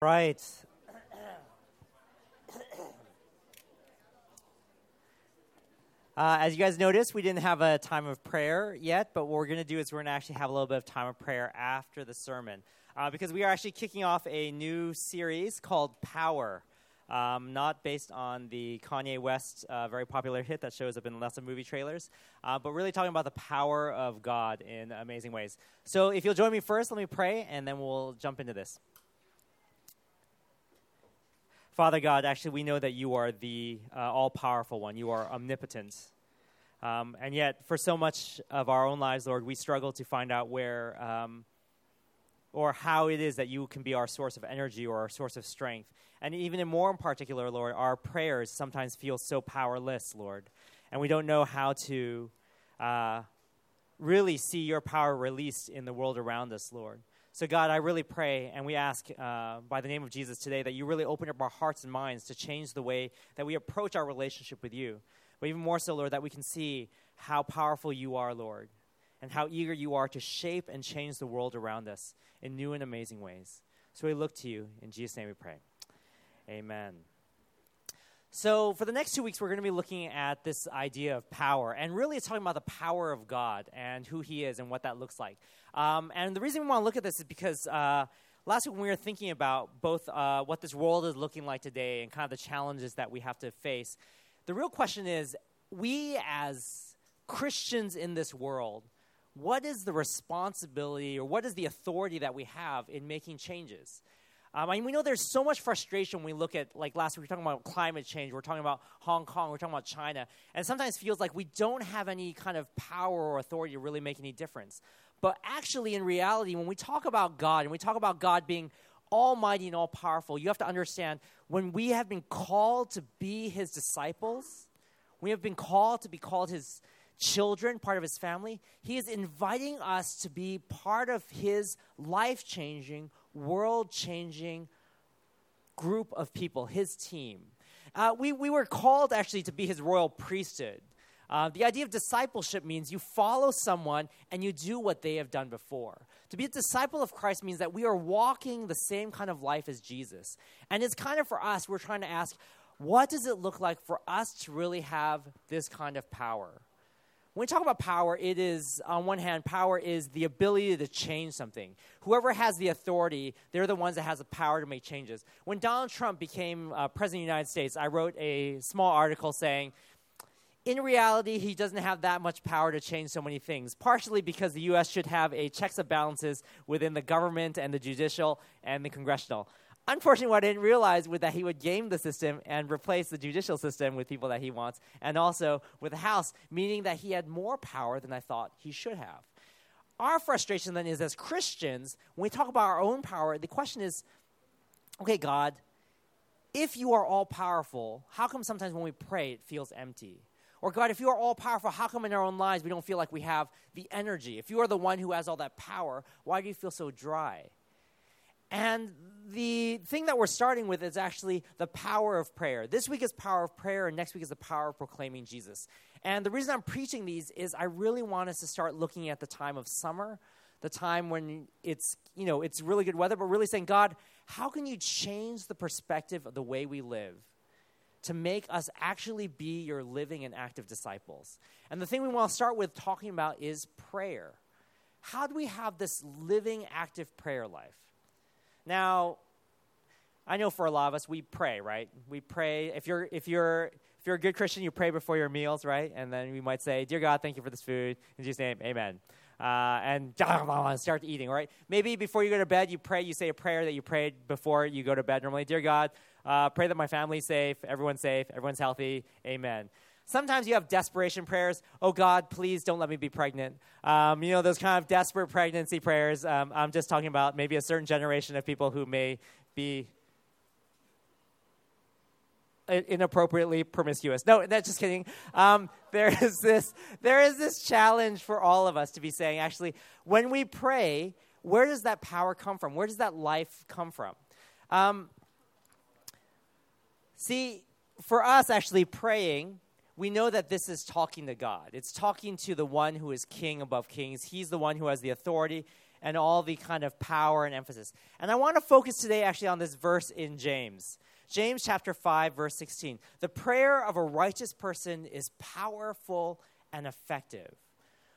Right. As you guys noticed, we didn't have a time of prayer yet, but what we're going to do is we're going to actually have a little bit of time of prayer after the sermon, because we are actually kicking off a new series called Power, not based on the Kanye West very popular hit that shows up in lots of movie trailers, but really talking about the power of God in amazing ways. So if you'll join me first, let me pray, and then we'll jump into this. Father God, actually, we know that you are the all-powerful one. You are omnipotent. And yet, for so much of our own lives, Lord, we struggle to find out where or how it is that you can be our source of energy or our source of strength. And even more in particular, Lord, our prayers sometimes feel so powerless, Lord. And we don't know how to really see your power released in the world around us, Lord. So, God, I really pray and we ask by the name of Jesus today that you really open up our hearts and minds to change the way that we approach our relationship with you. But even more so, Lord, that we can see how powerful you are, Lord, and how eager you are to shape and change the world around us in new and amazing ways. So we look to you. In Jesus' name we pray. Amen. So for the next 2 weeks, we're going to be looking at this idea of power. And really, it's talking about the power of God and who he is and what that looks like. And the reason we want to look at this is because last week when we were thinking about both what this world is looking like today and kind of the challenges that we have to face, the real question is, we as Christians in this world, what is the responsibility or what is the authority that we have in making changes? I mean, we know there's so much frustration when we look at, like last week, we were talking about climate change, we're talking about Hong Kong, we're talking about China, and sometimes it feels like we don't have any kind of power or authority to really make any difference. But actually, in reality, when we talk about God, and we talk about God being almighty and all-powerful, you have to understand when we have been called to be his disciples, we have been called to be called his children, part of his family, he is inviting us to be part of his life-changing, world-changing group of people, his team. We were called, actually, to be his royal priesthood. The idea of discipleship means you follow someone and you do what they have done before. To be a disciple of Christ means that we are walking the same kind of life as Jesus. And it's kind of for us, we're trying to ask, what does it look like for us to really have this kind of power? When we talk about power, it is, on one hand, power is the ability to change something. Whoever has the authority, they're the ones that has the power to make changes. When Donald Trump became president of the United States, I wrote a small article saying, in reality, he doesn't have that much power to change so many things, partially because the U.S. should have a checks and balances within the government and the judicial and the congressional. Unfortunately, what I didn't realize was that he would game the system and replace the judicial system with people that he wants, and also with the House, meaning that he had more power than I thought he should have. Our frustration then is, as Christians, when we talk about our own power, the question is, okay, God, if you are all-powerful, how come sometimes when we pray it feels empty? Or God, if you are all-powerful, how come in our own lives we don't feel like we have the energy? If you are the one who has all that power, why do you feel so dry? And the thing that we're starting with is actually the power of prayer. This week is power of prayer, and next week is the power of proclaiming Jesus. And the reason I'm preaching these is I really want us to start looking at the time of summer, the time when it's really good weather, but really saying, God, how can you change the perspective of the way we live to make us actually be your living and active disciples? And the thing we want to start with talking about is prayer. How do we have this living, active prayer life? Now, I know for a lot of us, we pray, right? We pray. If you're a good Christian, you pray before your meals, right? And then we might say, "Dear God, thank you for this food. In Jesus' name, amen." And start eating, right? Maybe before you go to bed, you pray. You say a prayer that you prayed before you go to bed normally. Dear God, pray that my family's safe, everyone's healthy. Amen. Sometimes you have desperation prayers. Oh, God, please don't let me be pregnant. Those kind of desperate pregnancy prayers. I'm just talking about maybe a certain generation of people who may be inappropriately promiscuous. No, that's just kidding. There is this challenge for all of us to be saying, actually, when we pray, where does that power come from? Where does that life come from? For us, actually, praying, we know that this is talking to God. It's talking to the one who is king above kings. He's the one who has the authority. and all the kind of power and emphasis. And I want to focus today actually on this verse in James. James chapter 5, verse 16. The prayer of a righteous person is powerful and effective.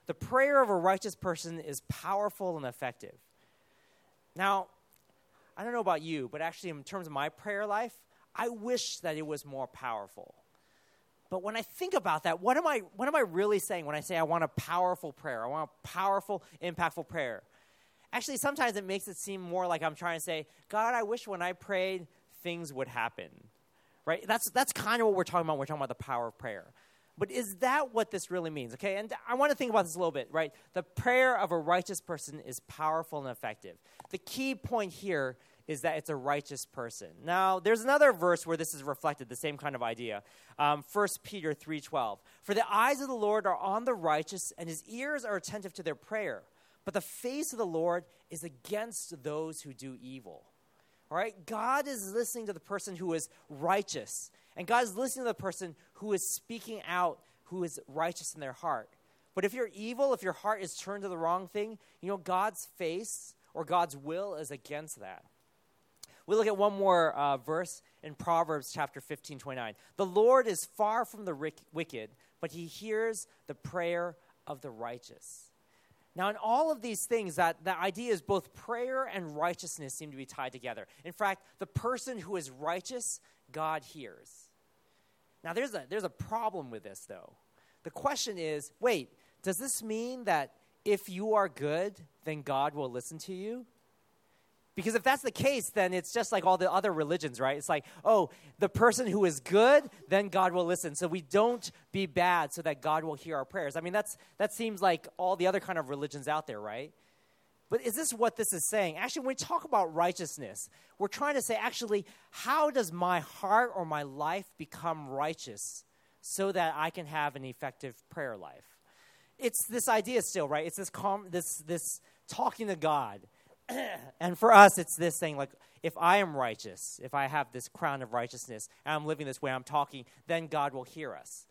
The prayer of a righteous person is powerful and effective. Now, I don't know about you, but actually in terms of my prayer life, I wish that it was more powerful. But when I think about that, what am I really saying when I say I want a powerful prayer? I want a powerful, impactful prayer. Actually, sometimes it makes it seem more like I'm trying to say, God, I wish when I prayed, things would happen, right? That's kind of what we're talking about when we're talking about the power of prayer. But is that what this really means, okay? And I want to think about this a little bit, right? The prayer of a righteous person is powerful and effective. The key point here is that it's a righteous person. Now, there's another verse where this is reflected, the same kind of idea. 1 Peter 3:12. For the eyes of the Lord are on the righteous, and his ears are attentive to their prayer. But the face of the Lord is against those who do evil. All right? God is listening to the person who is righteous. And God is listening to the person who is speaking out, who is righteous in their heart. But if you're evil, if your heart is turned to the wrong thing, you know, God's face or God's will is against that. We look at one more verse in Proverbs chapter 15:29. The Lord is far from the wicked, but he hears the prayer of the righteous. Now, in all of these things, the idea is both prayer and righteousness seem to be tied together. In fact, the person who is righteous, God hears. Now, there's a problem with this, though. The question is, wait, does this mean that if you are good, then God will listen to you? Because if that's the case, then it's just like all the other religions, right? It's like, oh, the person who is good, then God will listen. So we don't be bad so that God will hear our prayers. I mean, that seems like all the other kind of religions out there, right? But is this what this is saying? Actually, when we talk about righteousness, we're trying to say, actually, how does my heart or my life become righteous so that I can have an effective prayer life? It's this idea still, right? It's this talking to God. And for us, it's this thing, like, if I am righteous, if I have this crown of righteousness, and I'm living this way, I'm talking, then God will hear us.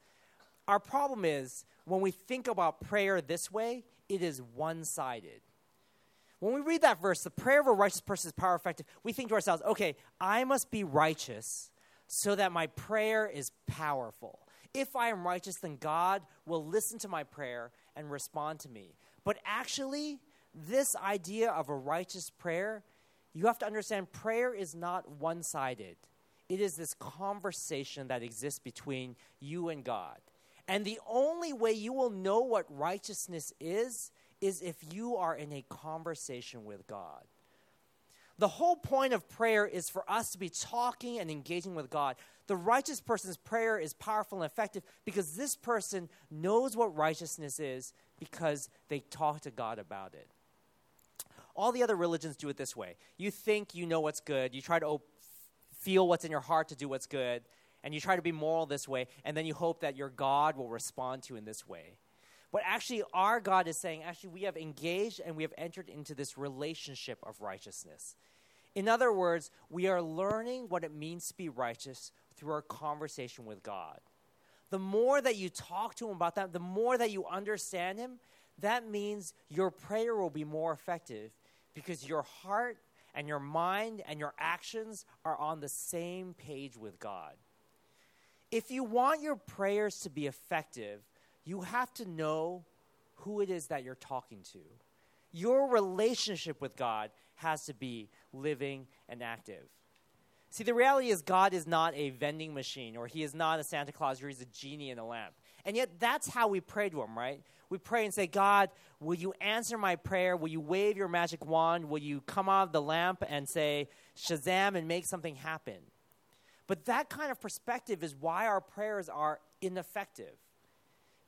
Our problem is, when we think about prayer this way, it is one-sided. When we read that verse, the prayer of a righteous person is power effective, we think to ourselves, okay, I must be righteous so that my prayer is powerful. If I am righteous, then God will listen to my prayer and respond to me. But actually, this idea of a righteous prayer, you have to understand prayer is not one-sided. It is this conversation that exists between you and God. And the only way you will know what righteousness is if you are in a conversation with God. The whole point of prayer is for us to be talking and engaging with God. The righteous person's prayer is powerful and effective because this person knows what righteousness is because they talk to God about it. All the other religions do it this way. You think you know what's good. You try to feel what's in your heart to do what's good. And you try to be moral this way. And then you hope that your God will respond to you in this way. But actually, our God is saying, actually, we have engaged and we have entered into this relationship of righteousness. In other words, we are learning what it means to be righteous through our conversation with God. The more that you talk to him about that, the more that you understand him, that means your prayer will be more effective because your heart and your mind and your actions are on the same page with God. If you want your prayers to be effective, you have to know who it is that you're talking to. Your relationship with God has to be living and active. See, the reality is God is not a vending machine, or he is not a Santa Claus, or he's a genie in a lamp. And yet that's how we pray to him, right? We pray and say, God, will you answer my prayer? Will you wave your magic wand? Will you come out of the lamp and say, Shazam, and make something happen? But that kind of perspective is why our prayers are ineffective.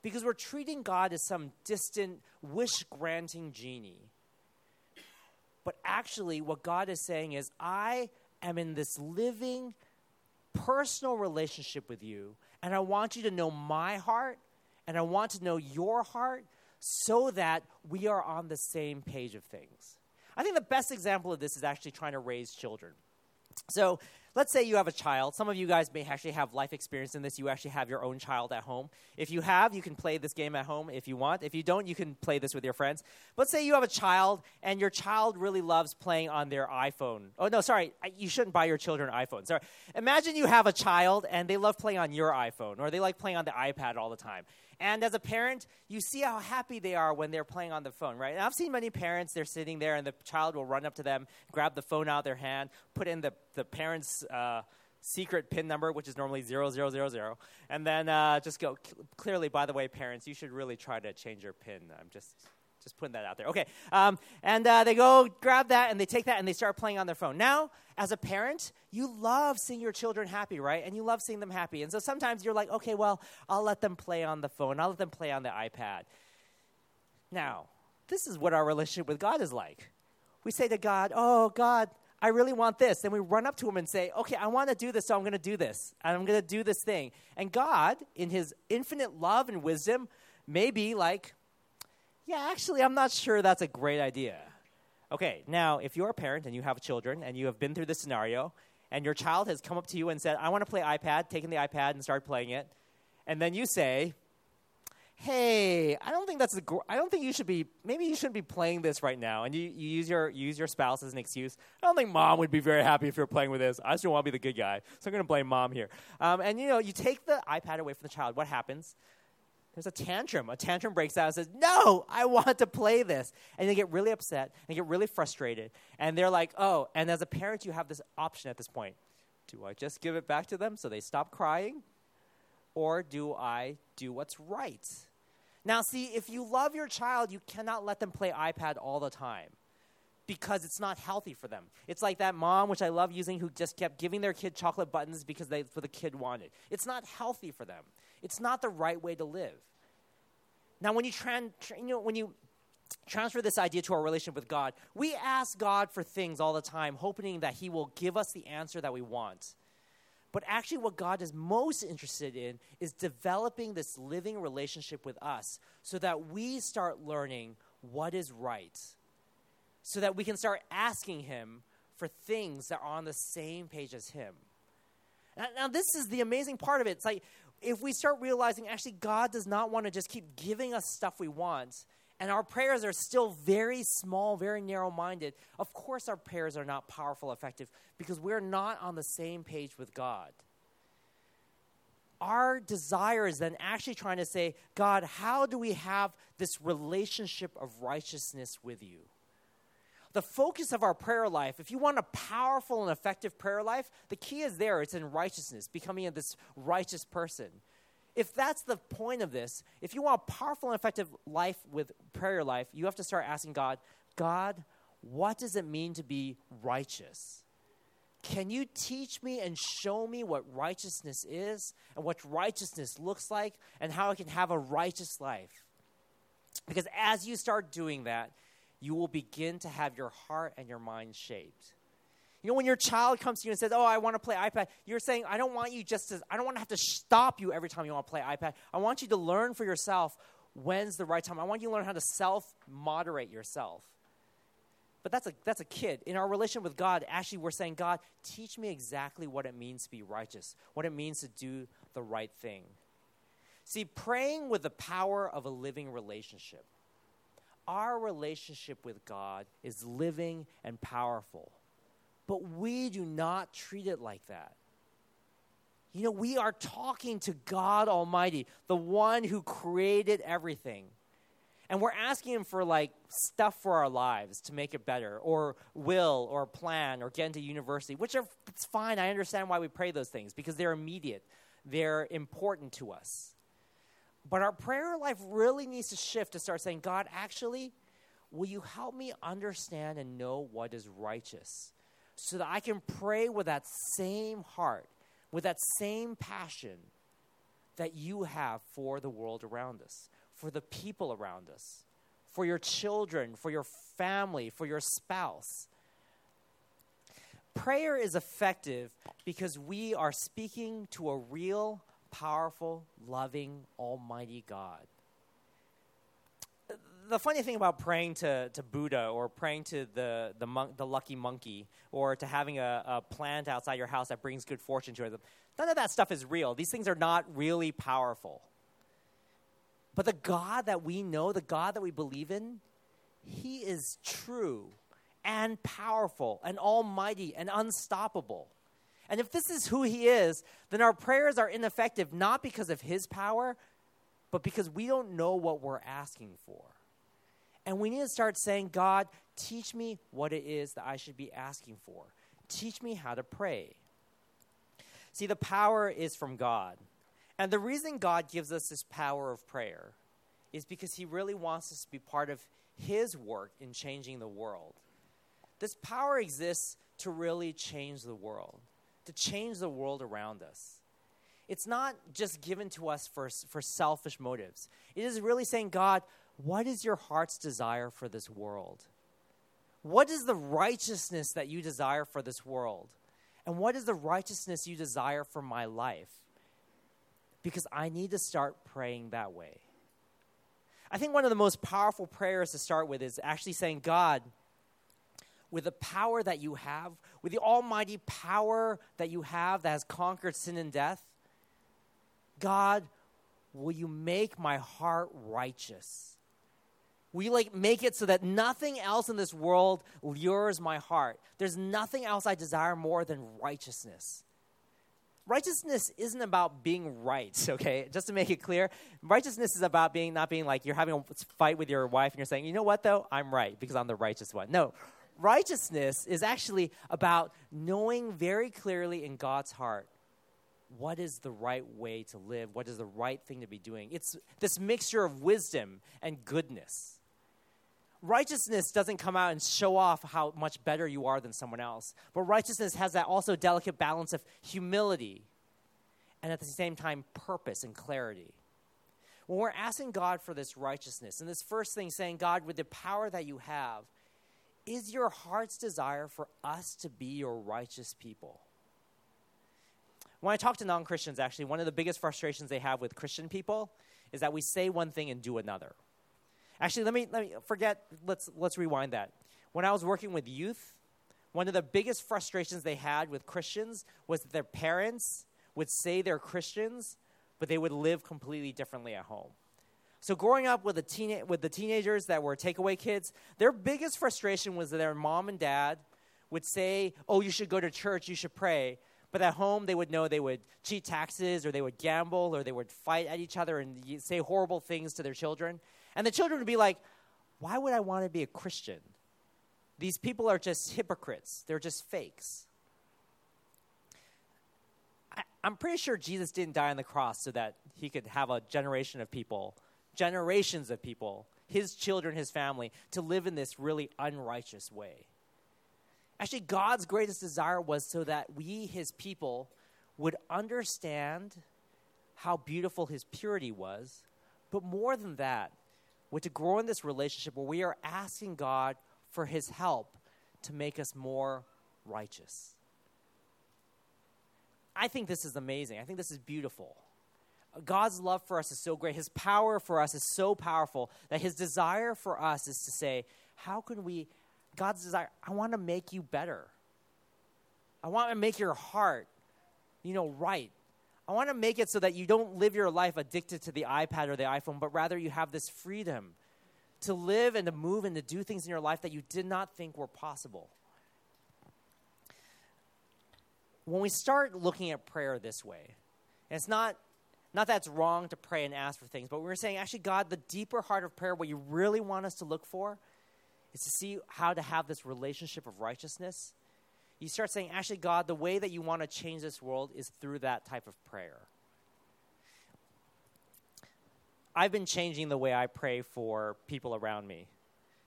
Because we're treating God as some distant, wish-granting genie. But actually, what God is saying is, I am in this living, personal relationship with you, and I want you to know my heart, and I want to know your heart, so that we are on the same page of things. I think the best example of this is actually trying to raise children. So Let's say you have a child. Some of you guys may actually have life experience in this. You actually have your own child at home. If you have, you can play this game at home if you want. If you don't, you can play this with your friends. Let's say you have a child, and your child really loves playing on their iPhone. Oh, no, sorry. You shouldn't buy your children iPhones. Sorry. Imagine you have a child, and they love playing on your iPhone, or they like playing on the iPad all the time. And as a parent, you see how happy they are when they're playing on the phone, right? And I've seen many parents, they're sitting there, and the child will run up to them, grab the phone out of their hand, put in the parent's secret PIN number, which is normally 0000, and then just go, clearly, by the way, parents, you should really try to change your PIN. I'm just putting that out there. Okay, they go grab that, and they take that, and they start playing on their phone. Now, as a parent, you love seeing your children happy, right? And you love seeing them happy. And so sometimes you're like, okay, well, I'll let them play on the phone. I'll let them play on the iPad. Now, this is what our relationship with God is like. We say to God, oh, God, I really want this. Then we run up to him and say, okay, I want to do this, so I'm going to do this. And I'm going to do this thing. And God, in his infinite love and wisdom, may be like, yeah, actually, I'm not sure that's a great idea. Okay, now, if you're a parent and you have children and you have been through this scenario and your child has come up to you and said, I want to play iPad, taken the iPad and start playing it, and then you say, hey, maybe you shouldn't be playing this right now, and you use your spouse as an excuse. I don't think mom would be very happy if you're playing with this. I just don't want to be the good guy, so I'm going to blame mom here. You take the iPad away from the child. What happens? There's a tantrum. A tantrum breaks out and says, no, I want to play this. And they get really upset and get really frustrated. And they're like, oh, and as a parent, you have this option at this point. Do I just give it back to them so they stop crying? Or do I do what's right? Now, see, if you love your child, you cannot let them play iPad all the time, because it's not healthy for them. It's like that mom, which I love using, who just kept giving their kid chocolate buttons because that's what the kid wanted. It's not healthy for them. It's not the right way to live. Now, when you transfer this idea to our relationship with God, we ask God for things all the time, hoping that he will give us the answer that we want. But actually what God is most interested in is developing this living relationship with us so that we start learning what is right, so that we can start asking him for things that are on the same page as him. Now, this is the amazing part of it. It's like if we start realizing actually God does not want to just keep giving us stuff we want, and our prayers are still very small, very narrow-minded, of course our prayers are not powerful, effective, because we're not on the same page with God. Our desire is then actually trying to say, God, how do we have this relationship of righteousness with you? The focus of our prayer life, if you want a powerful and effective prayer life, the key is there. It's in righteousness, becoming this righteous person. If that's the point of this, if you want a powerful and effective life with prayer life, you have to start asking God, what does it mean to be righteous? Can you teach me and show me what righteousness is and what righteousness looks like and how I can have a righteous life? Because as you start doing that, you will begin to have your heart and your mind shaped. You know, when your child comes to you and says, oh, I want to play iPad, you're saying, I don't want to have to stop you every time you want to play iPad. I want you to learn for yourself when's the right time. I want you to learn how to self-moderate yourself. But that's a kid. In our relation with God, actually, we're saying, God, teach me exactly what it means to be righteous, what it means to do the right thing. See, praying with the power of a living relationship. Our relationship with God is living and powerful, but we do not treat it like that. You know, we are talking to God Almighty, the one who created everything, and we're asking him for, stuff for our lives to make it better, or will, or plan, or get into university, it's fine. I understand why we pray those things, because they're immediate. They're important to us. But our prayer life really needs to shift to start saying, God, actually, will you help me understand and know what is righteous so that I can pray with that same heart, with that same passion that you have for the world around us, for the people around us, for your children, for your family, for your spouse. Prayer is effective because we are speaking to a real, powerful, loving, almighty God. the funny thing about praying to Buddha or praying to the lucky monkey or to having a plant outside your house that brings good fortune to it, none of that stuff is real. These things are not really powerful. But the God that we know, the God that we believe in, he is true and powerful and almighty and unstoppable. And if this is who he is, then our prayers are ineffective not because of his power, but because we don't know what we're asking for. And we need to start saying, God, teach me what it is that I should be asking for. Teach me how to pray. See, the power is from God. And the reason God gives us this power of prayer is because he really wants us to be part of his work in changing the world. This power exists to really change the world, to change the world around us. It's not just given to us for selfish motives. It is really saying, God, what is your heart's desire for this world? What is the righteousness that you desire for this world? And what is the righteousness you desire for my life? Because I need to start praying that way. I think one of the most powerful prayers to start with is actually saying, God, with the power that you have, with the almighty power that you have that has conquered sin and death, God, will you make my heart righteous? Will you make it so that nothing else in this world lures my heart? There's nothing else I desire more than righteousness. Righteousness isn't about being right, okay? Just to make it clear, righteousness is about not being like you're having a fight with your wife and you're saying, you know what though? I'm right because I'm the righteous one. No, righteousness is actually about knowing very clearly in God's heart, what is the right way to live? What is the right thing to be doing? It's this mixture of wisdom and goodness. Righteousness doesn't come out and show off how much better you are than someone else. But righteousness has that also delicate balance of humility and at the same time purpose and clarity. When we're asking God for this righteousness, and this first thing saying, God, with the power that you have, is your heart's desire for us to be your righteous people? When I talk to non-Christians, actually, one of the biggest frustrations they have with Christian people is that we say one thing and do another. Actually, let's rewind that. When I was working with youth, one of the biggest frustrations they had with Christians was that their parents would say they're Christians, but they would live completely differently at home. So growing up with the teenagers that were takeaway kids, their biggest frustration was that their mom and dad would say, oh, you should go to church, you should pray. But at home, they would know they would cheat taxes or they would gamble or they would fight at each other and say horrible things to their children. And the children would be like, why would I want to be a Christian? These people are just hypocrites. They're just fakes. I'm pretty sure Jesus didn't die on the cross so that he could have a generation of people, generations of people, his children, his family, to live in this really unrighteous way. Actually, God's greatest desire was so that we, his people, would understand how beautiful his purity was. But more than that, we're to grow in this relationship where we are asking God for his help to make us more righteous. I think this is amazing. I think this is beautiful. God's love for us is so great. His power for us is so powerful that his desire for us is to say, how can we God's desire, I want to make you better. I want to make your heart, right. I want to make it so that you don't live your life addicted to the iPad or the iPhone, but rather you have this freedom to live and to move and to do things in your life that you did not think were possible. When we start looking at prayer this way, and it's not that it's wrong to pray and ask for things, but we're saying, actually, God, the deeper heart of prayer, what you really want us to look for is to see how to have this relationship of righteousness. You start saying, actually, God, the way that you want to change this world is through that type of prayer. I've been changing the way I pray for people around me,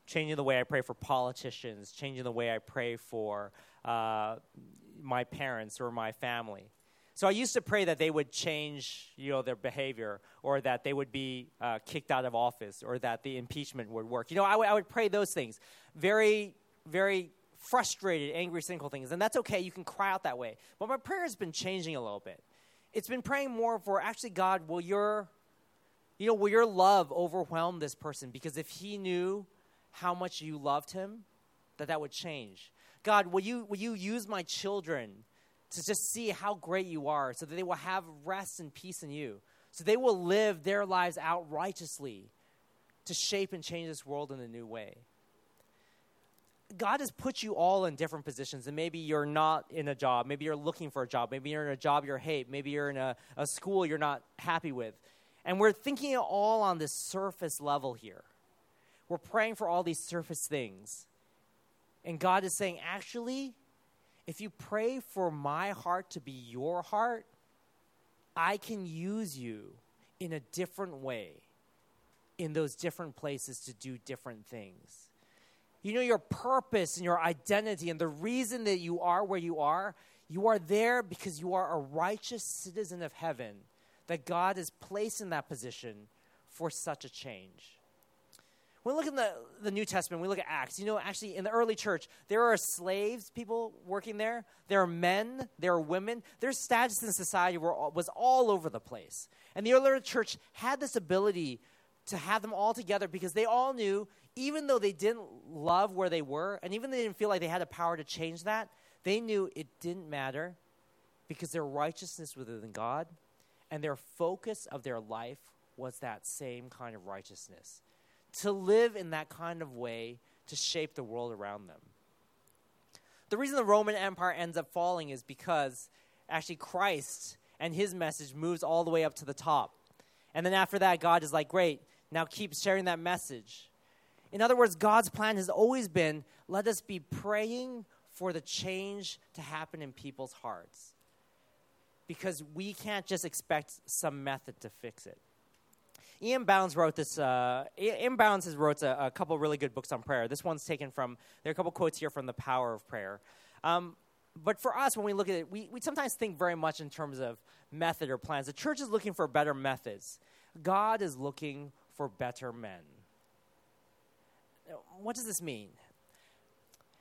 changing the way I pray for politicians, changing the way I pray for my parents or my family. So I used to pray that they would change, their behavior, or that they would be kicked out of office, or that the impeachment would work. I would pray those things, very, very frustrated, angry, cynical things, and that's okay. You can cry out that way. But my prayer has been changing a little bit. It's been praying more for, actually, God, will your You know, will your love overwhelm this person? Because if he knew how much you loved him, that would change. God, will you use my children to just see how great you are so that they will have rest and peace in you, so they will live their lives out righteously to shape and change this world in a new way. God has put you all in different positions, and maybe you're not in a job. Maybe you're looking for a job. Maybe you're in a job you hate. Maybe you're in a school you're not happy with. And we're thinking it all on this surface level here. We're praying for all these surface things. And God is saying, actually, if you pray for my heart to be your heart, I can use you in a different way in those different places to do different things. You know, your purpose and your identity and the reason that you are where you are there because you are a righteous citizen of heaven that God has placed in that position for such a change. When we look in the New Testament, we look at Acts. You know, actually, in the early church, there are slaves, people working there. There are men. There are women. Their status in society was all over the place. And the early church had this ability to have them all together because they all knew, even though they didn't love where they were, and even though they didn't feel like they had the power to change that, they knew it didn't matter because their righteousness was within God, and their focus of their life was that same kind of righteousness. To live in that kind of way to shape the world around them. The reason the Roman Empire ends up falling is because actually Christ and his message moves all the way up to the top. And then after that, God is like, great, now keep sharing that message. In other words, God's plan has always been, let us be praying for the change to happen in people's hearts. Because we can't just expect some method to fix it. Ian Bounds wrote this. Ian Bounds has wrote a couple really good books on prayer. This one's taken from, there are a couple quotes here from The Power of Prayer. But for us, when we look at it, we sometimes think very much in terms of method or plans. The church is looking for better methods. God is looking for better men. What does this mean?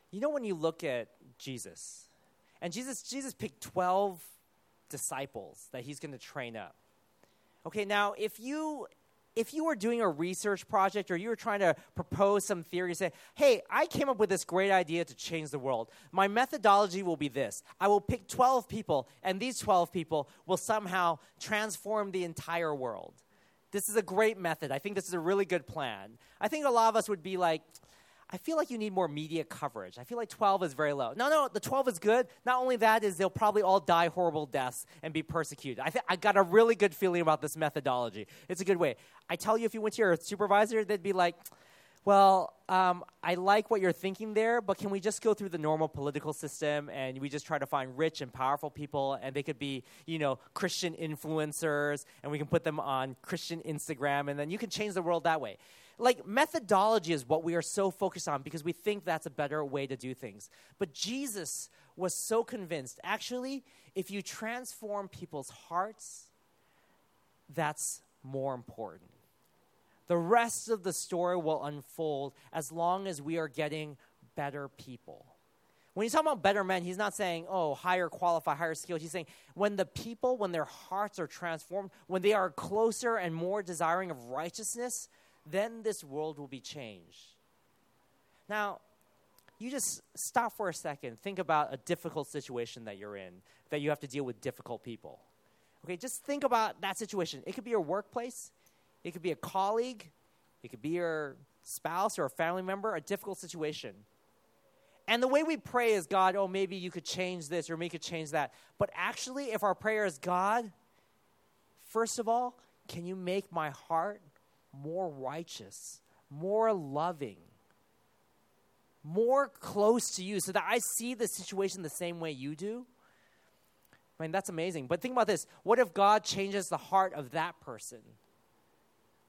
You know, when you look at Jesus, and Jesus picked 12 disciples that he's going to train up. Okay, now, if you were doing a research project or you were trying to propose some theory, say, hey, I came up with this great idea to change the world. My methodology will be this. I will pick 12 people, and these 12 people will somehow transform the entire world. This is a great method. I think this is a really good plan. I think a lot of us would be like, I feel like you need more media coverage. I feel like 12 is very low. No, the 12 is good. Not only that is they'll probably all die horrible deaths and be persecuted. I got a really good feeling about this methodology. It's a good way. I tell you, if you went to your supervisor, they'd be like, well, I like what you're thinking there, but can we just go through the normal political system and we just try to find rich and powerful people, and they could be, you know, Christian influencers, and we can put them on Christian Instagram, and then you can change the world that way. Like, methodology is what we are so focused on because we think that's a better way to do things. But Jesus was so convinced, actually, if you transform people's hearts, that's more important. The rest of the story will unfold as long as we are getting better people. When he's talking about better men, he's not saying, oh, higher qualified, higher skilled. He's saying when the people, when their hearts are transformed, when they are closer and more desiring of righteousness, then this world will be changed. Now, you just stop for a second. Think about a difficult situation that you're in, that you have to deal with difficult people. Okay, just think about that situation. It could be your workplace. It could be a colleague. It could be your spouse or a family member, a difficult situation. And the way we pray is, God, oh, maybe you could change this or maybe you could change that. But actually, if our prayer is, God, first of all, can you make my heart more righteous, more loving, more close to you so that I see the situation the same way you do? I mean, that's amazing. But think about this. What if God changes the heart of that person?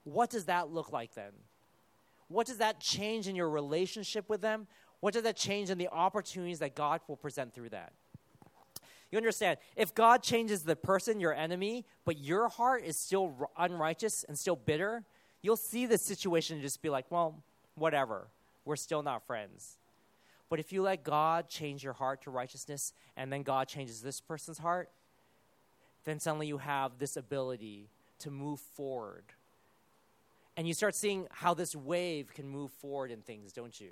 What does that look like then? What does that change in your relationship with them? What does that change in the opportunities that God will present through that? You understand, if God changes the person, your enemy, but your heart is still unrighteous and still bitter, you'll see the situation and just be like, well, whatever. We're still not friends. But if you let God change your heart to righteousness, and then God changes this person's heart, then suddenly you have this ability to move forward And you start seeing how this wave can move forward in things, don't you?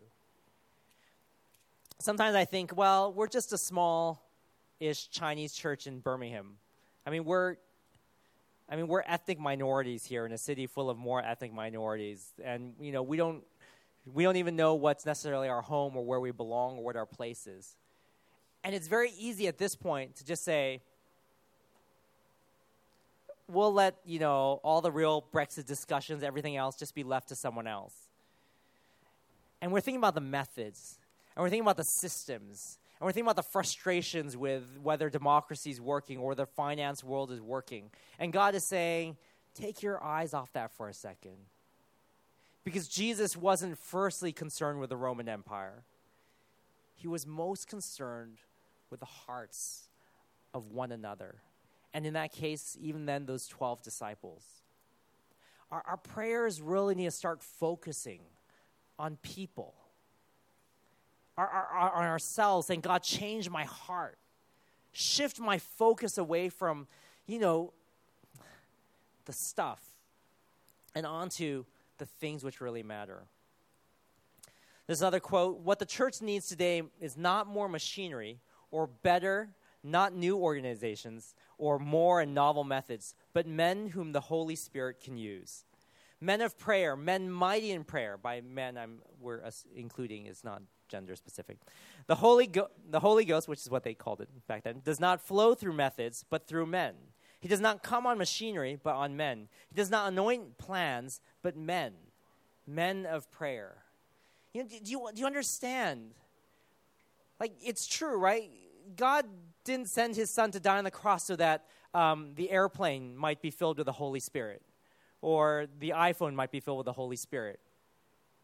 Sometimes I think, well, we're just a small-ish Chinese church in Birmingham. I mean, we're ethnic minorities here in a city full of more ethnic minorities, and you know, we don't even know what's necessarily our home or where we belong or what our place is. And it's very easy at this point to just say, we'll let, you know, all the real Brexit discussions, everything else, just be left to someone else. And we're thinking about the methods, and we're thinking about the systems, and we're thinking about the frustrations with whether democracy is working or the finance world is working. And God is saying, take your eyes off that for a second. Because Jesus wasn't firstly concerned with the Roman Empire. He was most concerned with the hearts of one another. And in that case, even then, those 12 disciples. Our prayers really need to start focusing on people. On ourselves, saying, God, change my heart. Shift my focus away from, you know, the stuff and onto the things which really matter. There's another quote, what the church needs today is not more machinery or better, not new organizations or more and novel methods, but men whom the Holy Spirit can use. Men of prayer, men mighty in prayer. By men, we're including is not gender specific. The Holy Ghost, which is what they called it back then, does not flow through methods, but through men. He does not come on machinery, but on men. He does not anoint plans, but men. Men of prayer. You know, do you understand? Like, it's true, right? God didn't send his son to die on the cross so that the airplane might be filled with the Holy Spirit or the iPhone might be filled with the Holy Spirit.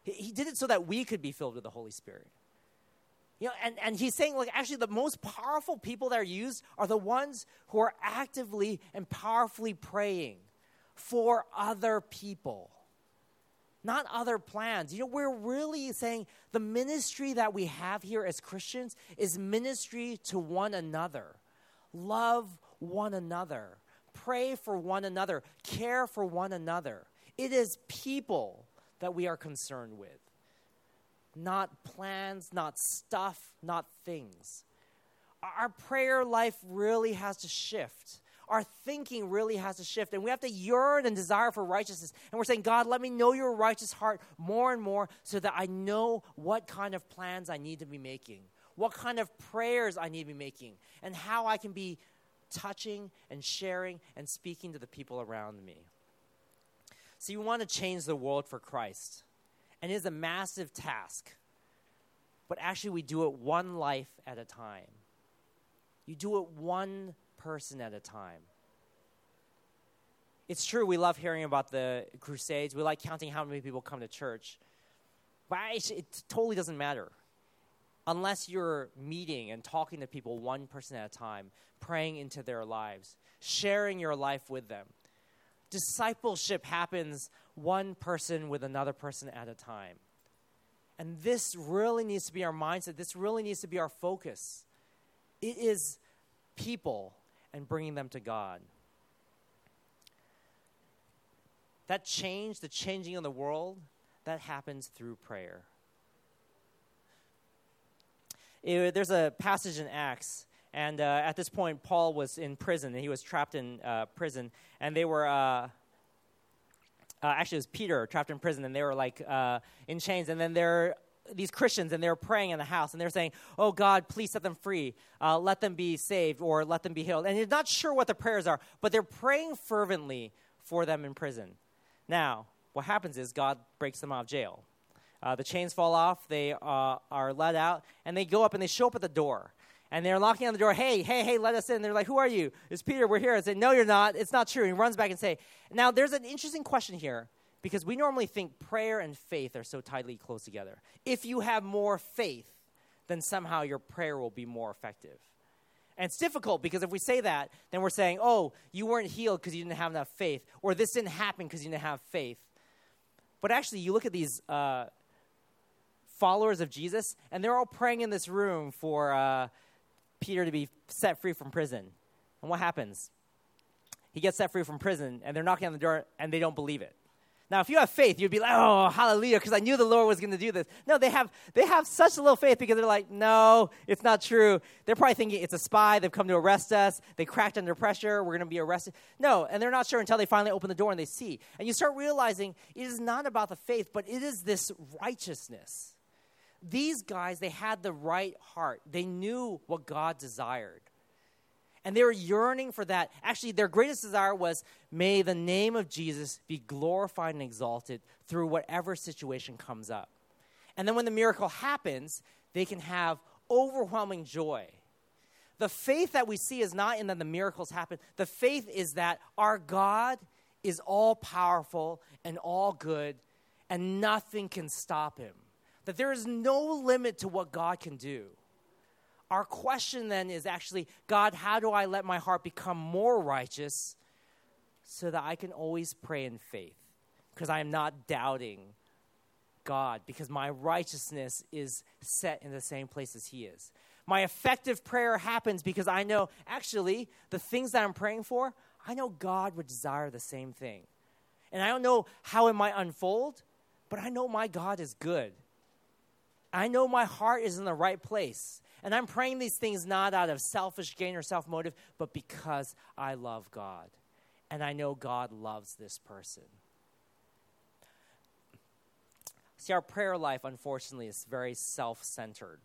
He did it so that we could be filled with the Holy Spirit. You know, and he's saying, like, actually the most powerful people that are used are the ones who are actively and powerfully praying for other people, not other plans. You know, we're really saying the ministry that we have here as Christians is ministry to one another. Love one another. Pray for one another. Care for one another. It is people that we are concerned with. Not plans, not stuff, not things. Our prayer life really has to shift. Our thinking really has to shift. And we have to yearn and desire for righteousness. And we're saying, God, let me know your righteous heart more and more so that I know what kind of plans I need to be making, what kind of prayers I need to be making, and how I can be touching and sharing and speaking to the people around me. So you want to change the world for Christ. And it is a massive task. But actually we do it one life at a time. You do it one person at a time. It's true, we love hearing about the crusades. We like counting how many people come to church. But it totally doesn't matter. Unless you're meeting and talking to people one person at a time, praying into their lives, sharing your life with them. Discipleship happens one person with another person at a time. And this really needs to be our mindset. This really needs to be our focus. It is people and bringing them to God. That change, the changing of the world, that happens through prayer. There's a passage in Acts. And at this point, Paul was in prison, and he was trapped in prison. And they were, actually it was Peter trapped in prison, and they were like in chains. And then there are these Christians, and they were praying in the house, and they were saying, oh, God, please set them free. Let them be saved or let them be healed. And he's not sure what the prayers are, but they're praying fervently for them in prison. Now, what happens is God breaks them out of jail. The chains fall off, they are let out, and they go up, and they show up at the door. And they're knocking on the door, hey, let us in. They're like, who are you? It's Peter, we're here. I said, no, you're not. It's not true. And he runs back and say, now there's an interesting question here because we normally think prayer and faith are so tightly close together. If you have more faith, then somehow your prayer will be more effective. And it's difficult because if we say that, then we're saying, oh, you weren't healed because you didn't have enough faith, or this didn't happen because you didn't have faith. But actually, you look at these followers of Jesus, and they're all praying in this room for Peter to be set free from prison. And what happens? He gets set free from prison, and they're knocking on the door, and they don't believe it. Now, if you have faith, you'd be like, oh, hallelujah, because I knew the Lord was going to do this. No, they have such a little faith because they're like, no, it's not true. They're probably thinking it's a spy. They've come to arrest us. They cracked under pressure. We're going to be arrested. No, and they're not sure until they finally open the door and they see. And you start realizing it is not about the faith, but it is this righteousness. These guys, they had the right heart. They knew what God desired. And they were yearning for that. Actually, their greatest desire was, may the name of Jesus be glorified and exalted through whatever situation comes up. And then when the miracle happens, they can have overwhelming joy. The faith that we see is not in that the miracles happen. The faith is that our God is all powerful and all good, and nothing can stop him. That there is no limit to what God can do. Our question then is actually, God, how do I let my heart become more righteous so that I can always pray in faith? Because I am not doubting God, because my righteousness is set in the same place as he is. My effective prayer happens because I know, actually, the things that I'm praying for, I know God would desire the same thing. And I don't know how it might unfold, but I know my God is good. I know my heart is in the right place. And I'm praying these things not out of selfish gain or self-motive, but because I love God. And I know God loves this person. See, our prayer life, unfortunately, is very self-centered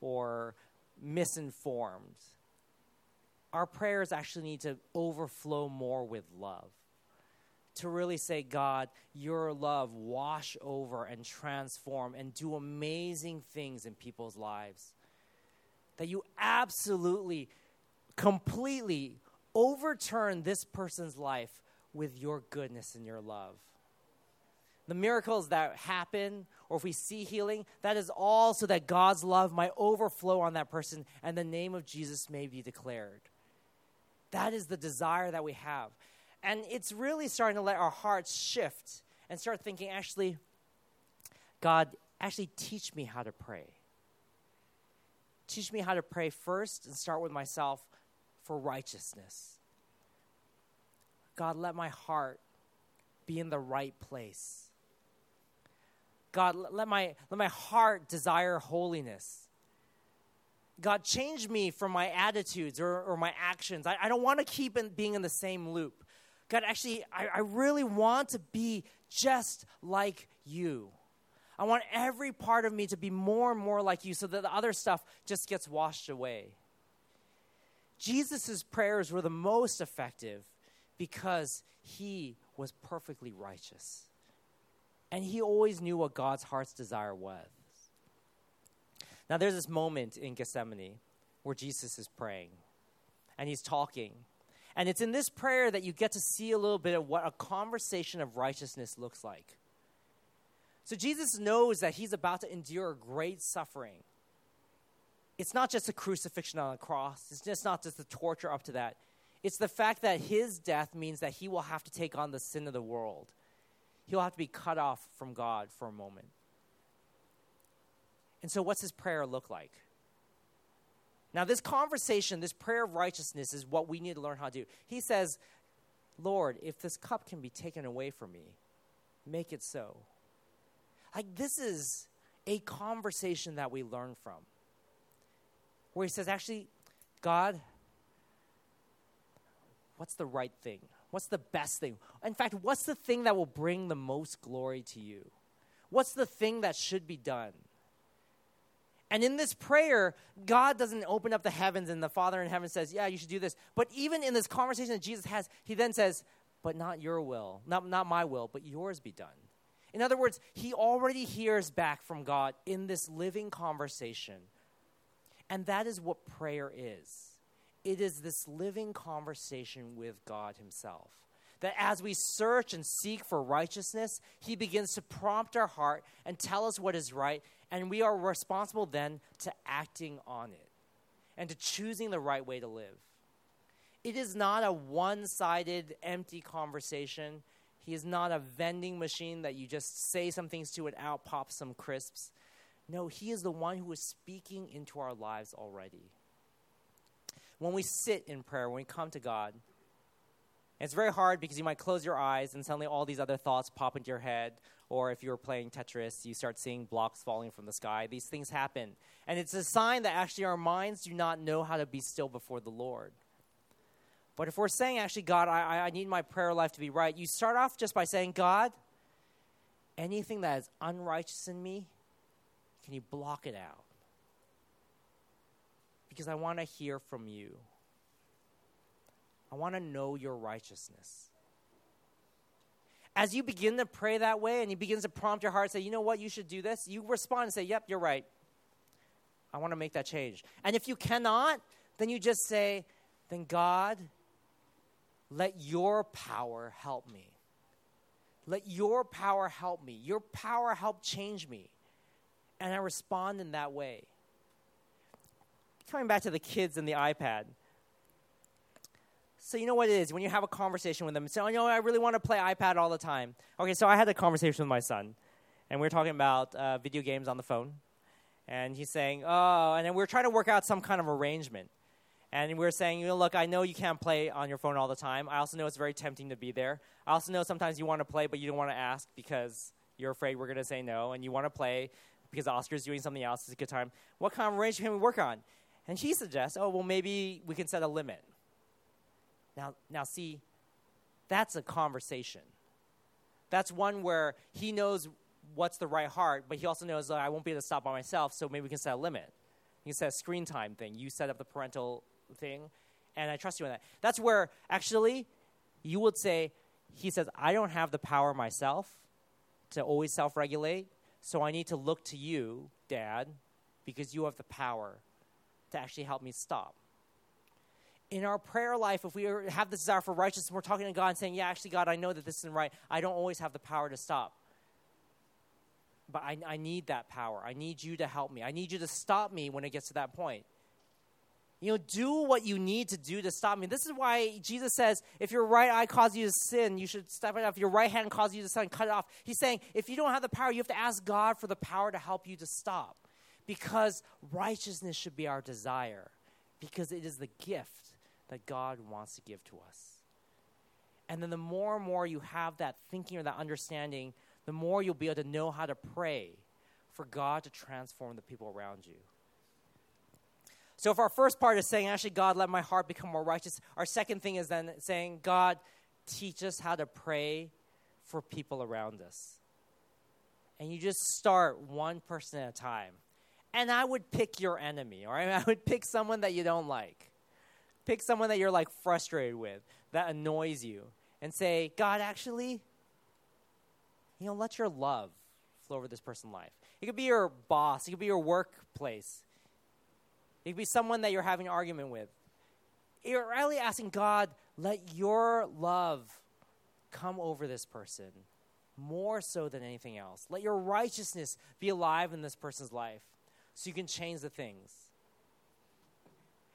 or misinformed. Our prayers actually need to overflow more with love. To really say, God, your love wash over and transform and do amazing things in people's lives. That you absolutely, completely overturn this person's life with your goodness and your love. The miracles that happen, or if we see healing, that is all so that God's love might overflow on that person and the name of Jesus may be declared. That is the desire that we have. And it's really starting to let our hearts shift and start thinking, actually, God, actually teach me how to pray. Teach me how to pray first and start with myself for righteousness. God, let my heart be in the right place. God, let my heart desire holiness. God, change me from my attitudes or my actions. I don't want to keep being in the same loop. God, actually, I really want to be just like you. I want every part of me to be more and more like you so that the other stuff just gets washed away. Jesus' prayers were the most effective because he was perfectly righteous. And he always knew what God's heart's desire was. Now, there's this moment in Gethsemane where Jesus is praying and he's talking. And it's in this prayer that you get to see a little bit of what a conversation of righteousness looks like. So Jesus knows that he's about to endure great suffering. It's not just the crucifixion on the cross. It's just not just the torture up to that. It's the fact that his death means that he will have to take on the sin of the world. He'll have to be cut off from God for a moment. And so what's his prayer look like? Now, this conversation, this prayer of righteousness is what we need to learn how to do. He says, Lord, if this cup can be taken away from me, make it so. Like, this is a conversation that we learn from. Where he says, actually, God, what's the right thing? What's the best thing? In fact, what's the thing that will bring the most glory to you? What's the thing that should be done? And in this prayer, God doesn't open up the heavens and the Father in heaven says, yeah, you should do this. But even in this conversation that Jesus has, he then says, but not your will, not my will, but yours be done. In other words, he already hears back from God in this living conversation. And that is what prayer is. It is this living conversation with God himself. That as we search and seek for righteousness, he begins to prompt our heart and tell us what is right. And we are responsible then to acting on it and to choosing the right way to live. It is not a one-sided, empty conversation. He is not a vending machine that you just say some things to and out pops some crisps. No, he is the one who is speaking into our lives already. When we sit in prayer, when we come to God, And it's very hard because you might close your eyes and suddenly all these other thoughts pop into your head. Or if you were playing Tetris, you start seeing blocks falling from the sky. These things happen. And it's a sign that actually our minds do not know how to be still before the Lord. But if we're saying, actually, God, I need my prayer life to be right, you start off just by saying, God, anything that is unrighteous in me, can you block it out? Because I want to hear from you. I want to know your righteousness. As you begin to pray that way and he begins to prompt your heart, say, you know what, you should do this. You respond and say, yep, you're right. I want to make that change. And if you cannot, then you just say, then God, let your power help me. Let your power help me. Your power help change me. And I respond in that way. Coming back to the kids and the iPad. So you know what it is when you have a conversation with them. So, you know, I really want to play iPad all the time. Okay, so I had a conversation with my son, and we were talking about video games on the phone. And he's saying, oh, and then we were trying to work out some kind of arrangement. And we were saying, you know, look, I know you can't play on your phone all the time. I also know it's very tempting to be there. I also know sometimes you want to play, but you don't want to ask because you're afraid we're going to say no, and you want to play because Oscar's doing something else. It's a good time. What kind of arrangement can we work on? And she suggests, oh, well, maybe we can set a limit. Now, see, that's a conversation. That's one where he knows what's the right heart, but he also knows I won't be able to stop by myself, so maybe we can set a limit. You can set a screen time thing. You set up the parental thing, and I trust you in that. That's where, actually, you would say, he says, I don't have the power myself to always self-regulate, so I need to look to you, Dad, because you have the power to actually help me stop. In our prayer life, if we have this desire for righteousness, we're talking to God and saying, yeah, actually, God, I know that this isn't right. I don't always have the power to stop. But I need that power. I need you to help me. I need you to stop me when it gets to that point. You know, do what you need to do to stop me. This is why Jesus says, if your right eye causes you to sin, you should step it off. If your right hand causes you to sin, cut it off. He's saying, if you don't have the power, you have to ask God for the power to help you to stop. Because righteousness should be our desire. Because it is the gift that God wants to give to us. And then the more and more you have that thinking or that understanding, the more you'll be able to know how to pray for God to transform the people around you. So if our first part is saying, actually, God, let my heart become more righteous, our second thing is then saying, God, teach us how to pray for people around us. And you just start one person at a time. And I would pick your enemy, all right? I would pick someone that you don't like. Pick someone that you're, like, frustrated with, that annoys you, and say, God, actually, you know, let your love flow over this person's life. It could be your boss. It could be your workplace. It could be someone that you're having an argument with. You're really asking God, let your love come over this person more so than anything else. Let your righteousness be alive in this person's life so you can change the things.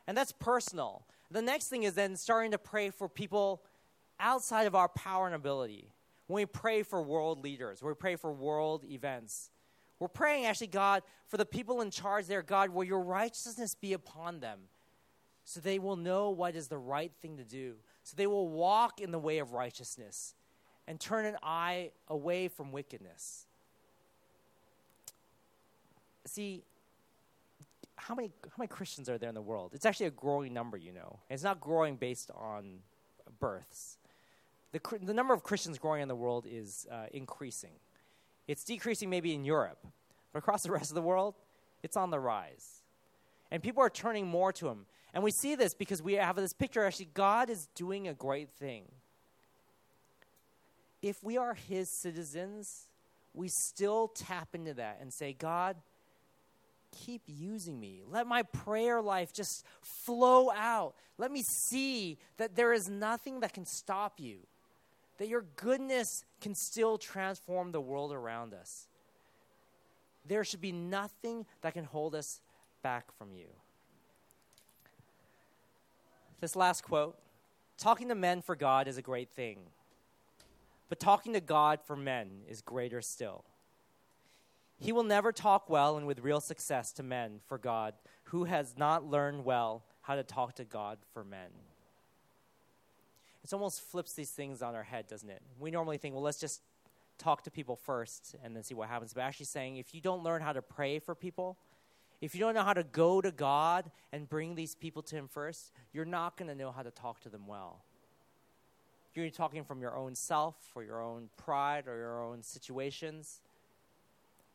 And that's personal. The next thing is then starting to pray for people outside of our power and ability. When we pray for world leaders, when we pray for world events, we're praying, actually, God, for the people in charge there, God, will your righteousness be upon them so they will know what is the right thing to do, so they will walk in the way of righteousness and turn an eye away from wickedness. See, How many Christians are there in the world? It's actually a growing number, you know. It's not growing based on births. The number of Christians growing in the world is increasing. It's decreasing maybe in Europe, but across the rest of the world, it's on the rise. And people are turning more to him. And we see this because we have this picture, actually, God is doing a great thing. If we are his citizens, we still tap into that and say, God, keep using me. Let my prayer life just flow out. Let me see that there is nothing that can stop you, that your goodness can still transform the world around us. There should be nothing that can hold us back from you. This last quote, talking to men for God is a great thing, but talking to God for men is greater still. He will never talk well and with real success to men for God who has not learned well how to talk to God for men. It almost flips these things on our head, doesn't it? We normally think, well, let's just talk to people first and then see what happens. But actually saying, if you don't learn how to pray for people, if you don't know how to go to God and bring these people to him first, you're not going to know how to talk to them well. You're talking from your own self or your own pride or your own situations.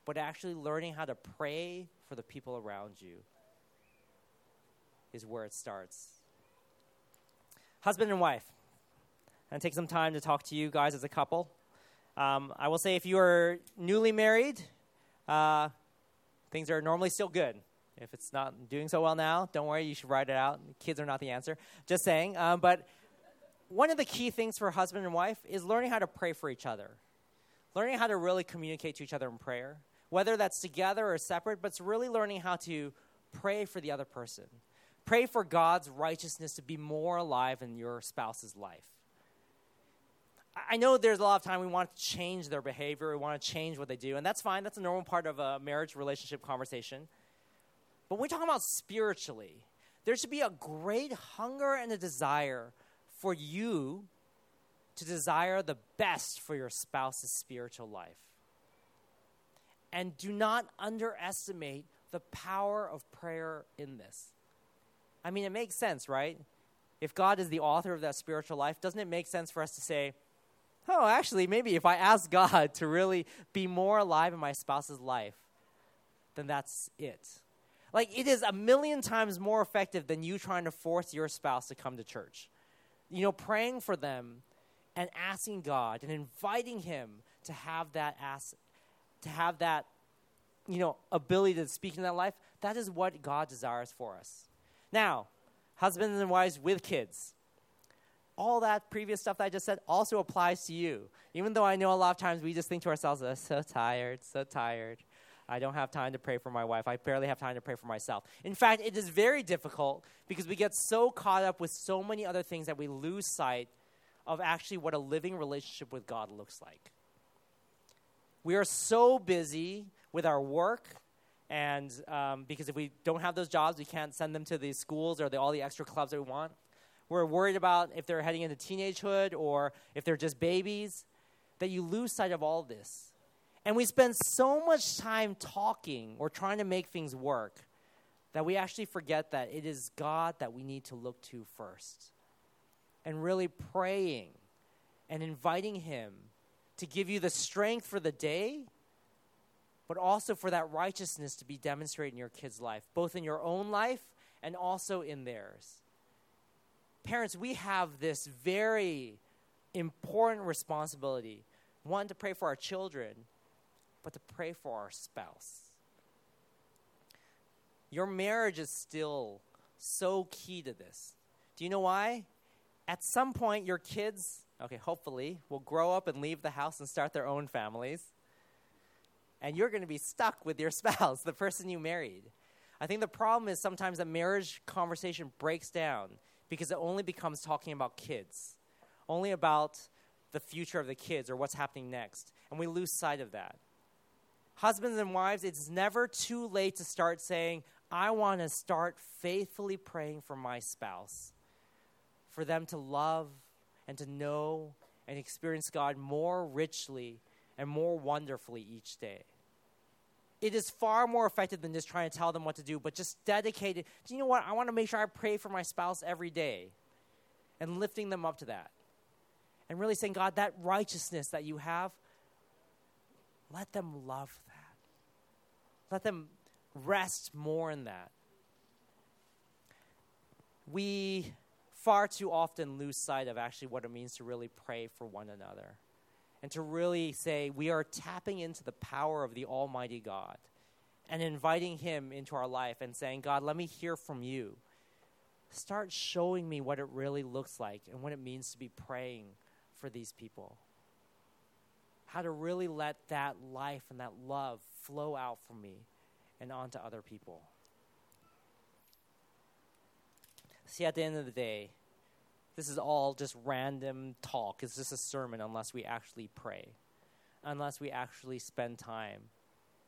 But actually learning how to pray for the people around you is where it starts. Husband and wife. I'm going to take some time to talk to you guys as a couple. I will say if you are newly married, things are normally still good. If it's not doing so well now, don't worry, you should ride it out. Kids are not the answer. Just saying. But one of the key things for husband and wife is learning how to pray for each other. Learning how to really communicate to each other in prayer, whether that's together or separate, but it's really learning how to pray for the other person. Pray for God's righteousness to be more alive in your spouse's life. I know there's a lot of time we want to change their behavior, we want to change what they do, and that's fine. That's a normal part of a marriage relationship conversation. But when we're talking about spiritually, there should be a great hunger and a desire for you to desire the best for your spouse's spiritual life. And do not underestimate the power of prayer in this. I mean, it makes sense, right? If God is the author of that spiritual life, doesn't it make sense for us to say, oh, actually, maybe if I ask God to really be more alive in my spouse's life, then that's it. Like, it is 1,000,000 times more effective than you trying to force your spouse to come to church. You know, praying for them and asking God and inviting him to have that ability to speak in that life, that is what God desires for us. Now, husbands and wives with kids, all that previous stuff that I just said also applies to you. Even though I know a lot of times we just think to ourselves, I'm so tired. I don't have time to pray for my wife. I barely have time to pray for myself. In fact, it is very difficult because we get so caught up with so many other things that we lose sight of actually what a living relationship with God looks like. We are so busy with our work, and because if we don't have those jobs, we can't send them to the schools or all the extra clubs that we want. We're worried about if they're heading into teenagehood or if they're just babies, that you lose sight of all this. And we spend so much time talking or trying to make things work that we actually forget that it is God that we need to look to first. And really praying and inviting him to give you the strength for the day, but also for that righteousness to be demonstrated in your kids' life, both in your own life and also in theirs. Parents, we have this very important responsibility, one, to pray for our children, but to pray for our spouse. Your marriage is still so key to this. Do you know why? At some point, your kids, hopefully, will grow up and leave the house and start their own families. And you're going to be stuck with your spouse, the person you married. I think the problem is sometimes the marriage conversation breaks down because it only becomes talking about kids, only about the future of the kids or what's happening next. And we lose sight of that. Husbands and wives, it's never too late to start saying, I want to start faithfully praying for my spouse, for them to love and to know and experience God more richly and more wonderfully each day. It is far more effective than just trying to tell them what to do, but just dedicated. Do you know what? I want to make sure I pray for my spouse every day and lifting them up to that. And really saying, God, that righteousness that you have, let them love that. Let them rest more in that. We far too often lose sight of actually what it means to really pray for one another and to really say we are tapping into the power of the Almighty God and inviting him into our life and saying, God, let me hear from you. Start showing me what it really looks like and what it means to be praying for these people. How to really let that life and that love flow out from me and onto other people. See, at the end of the day, this is all just random talk. It's just a sermon unless we actually pray, unless we actually spend time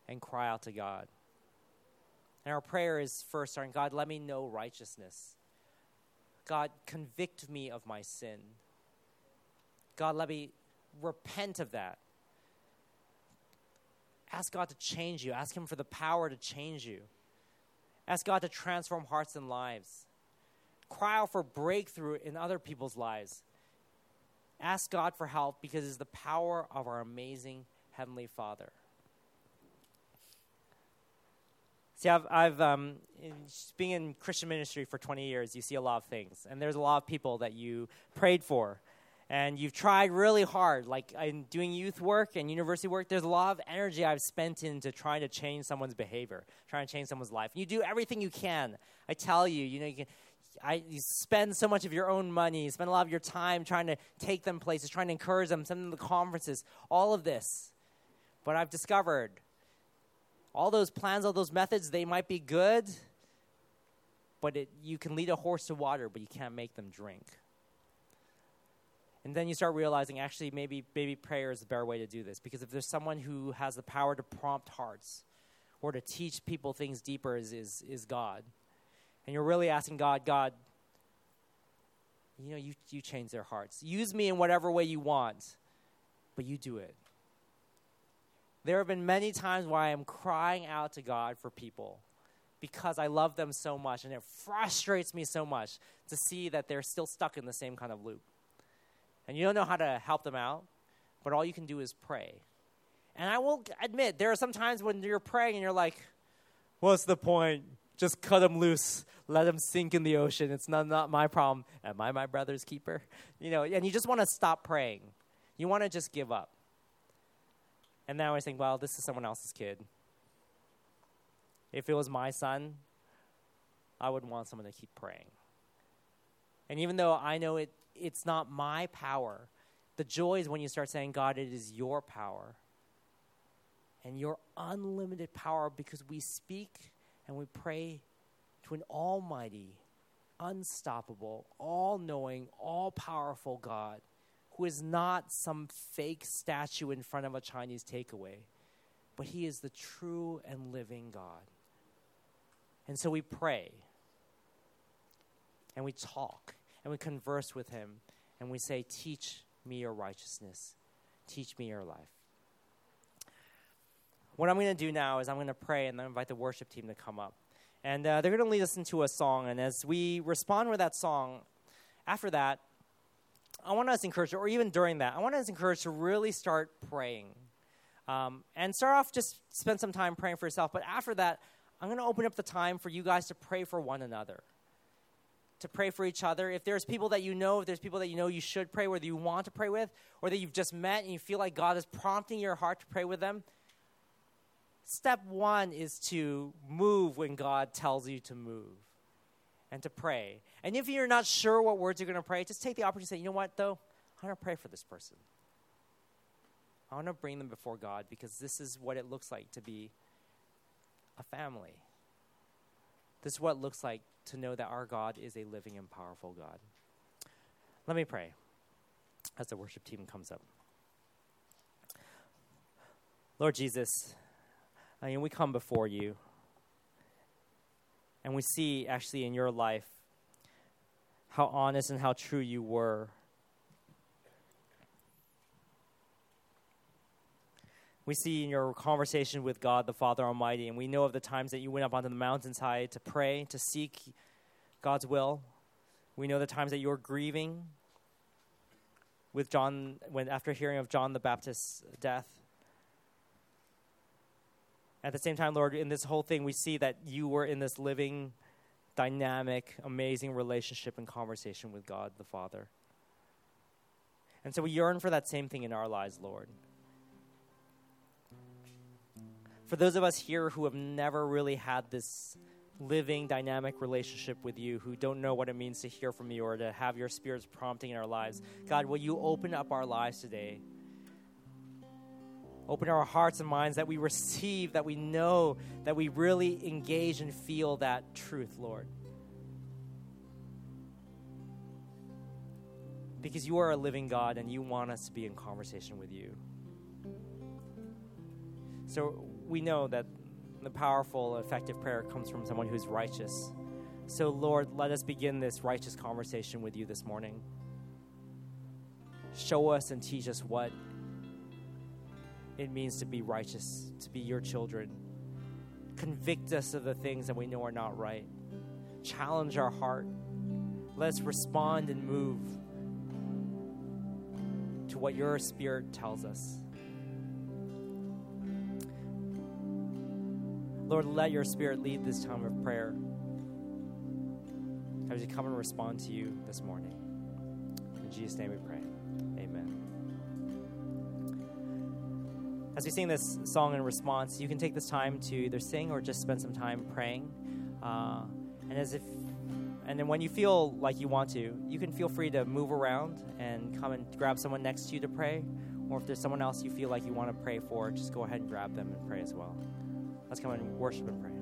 and cry out to God. And our prayer is first starting, God, let me know righteousness. God, convict me of my sin. God, let me repent of that. Ask God to change you. Ask him for the power to change you. Ask God to transform hearts and lives. Cry out for breakthrough in other people's lives. Ask God for help because it's the power of our amazing Heavenly Father. See, I've being in Christian ministry for 20 years, you see a lot of things. And there's a lot of people that you prayed for. And you've tried really hard, like in doing youth work and university work. There's a lot of energy I've spent into trying to change someone's behavior, trying to change someone's life. You do everything you can. I tell you, you spend so much of your own money, you spend a lot of your time trying to take them places, trying to encourage them, send them to conferences, all of this. But I've discovered all those plans, all those methods, they might be good, but you can lead a horse to water, but you can't make them drink. And then you start realizing, actually, maybe prayer is the better way to do this. Because if there's someone who has the power to prompt hearts or to teach people things deeper is God. And you're really asking God, you change their hearts. Use me in whatever way you want, but you do it. There have been many times where I am crying out to God for people because I love them so much. And it frustrates me so much to see that they're still stuck in the same kind of loop. And you don't know how to help them out, but all you can do is pray. And I will admit, there are some times when you're praying and you're like, what's the point? Just cut them loose. Let them sink in the ocean. It's not my problem. Am I my brother's keeper? And you just want to stop praying. You want to just give up. And then I always think, well, this is someone else's kid. If it was my son, I would want someone to keep praying. And even though I know it's not my power. The joy is when you start saying, God, it is your power. And your unlimited power, because we speak and we pray to an almighty, unstoppable, all-knowing, all-powerful God who is not some fake statue in front of a Chinese takeaway, but he is the true and living God. And so we pray and we talk. And we converse with him, and we say, teach me your righteousness. Teach me your life. What I'm going to do now is I'm going to pray, and then invite the worship team to come up. And they're going to lead us into a song. And as we respond with that song, after that, I want us to encourage, or even during that, I want us to encourage to really start praying. And start off, just spend some time praying for yourself. But after that, I'm going to open up the time for you guys to pray for one another. To pray for each other. If there's people that you know, you should pray, whether you want to pray with, or that you've just met and you feel like God is prompting your heart to pray with them, step one is to move when God tells you to move and to pray. And if you're not sure what words you're going to pray, just take the opportunity to say, you know what, though? I want to pray for this person. I want to bring them before God because this is what it looks like to be a family. This is what it looks like to know that our God is a living and powerful God. Let me pray as the worship team comes up. Lord Jesus, we come before you, and we see actually in your life how honest and how true you were. We see in your conversation with God, the Father Almighty, and we know of the times that you went up onto the mountainside to pray, to seek God's will. We know the times that you were grieving with John, after hearing of John the Baptist's death. At the same time, Lord, in this whole thing, we see that you were in this living, dynamic, amazing relationship and conversation with God the Father. And so we yearn for that same thing in our lives, Lord. For those of us here who have never really had this living, dynamic relationship with you, who don't know what it means to hear from you or to have your Spirit's prompting in our lives, God, will you open up our lives today? Open our hearts and minds that we receive, that we know, that we really engage and feel that truth, Lord. Because you are a living God and you want us to be in conversation with you. So we know that the powerful, effective prayer comes from someone who's righteous. So, Lord, let us begin this righteous conversation with you this morning. show us and teach us what it means to be righteous, to be your children. Convict us of the things that we know are not right. Challenge our heart. Let us respond and move to what your Spirit tells us. Lord, let your Spirit lead this time of prayer as we come and respond to you this morning. In Jesus' name we pray. Amen. As we sing this song in response, you can take this time to either sing or just spend some time praying. And then when you feel like you want to, you can feel free to move around and come and grab someone next to you to pray. Or if there's someone else you feel like you want to pray for, just go ahead and grab them and pray as well. Let's come and worship and pray.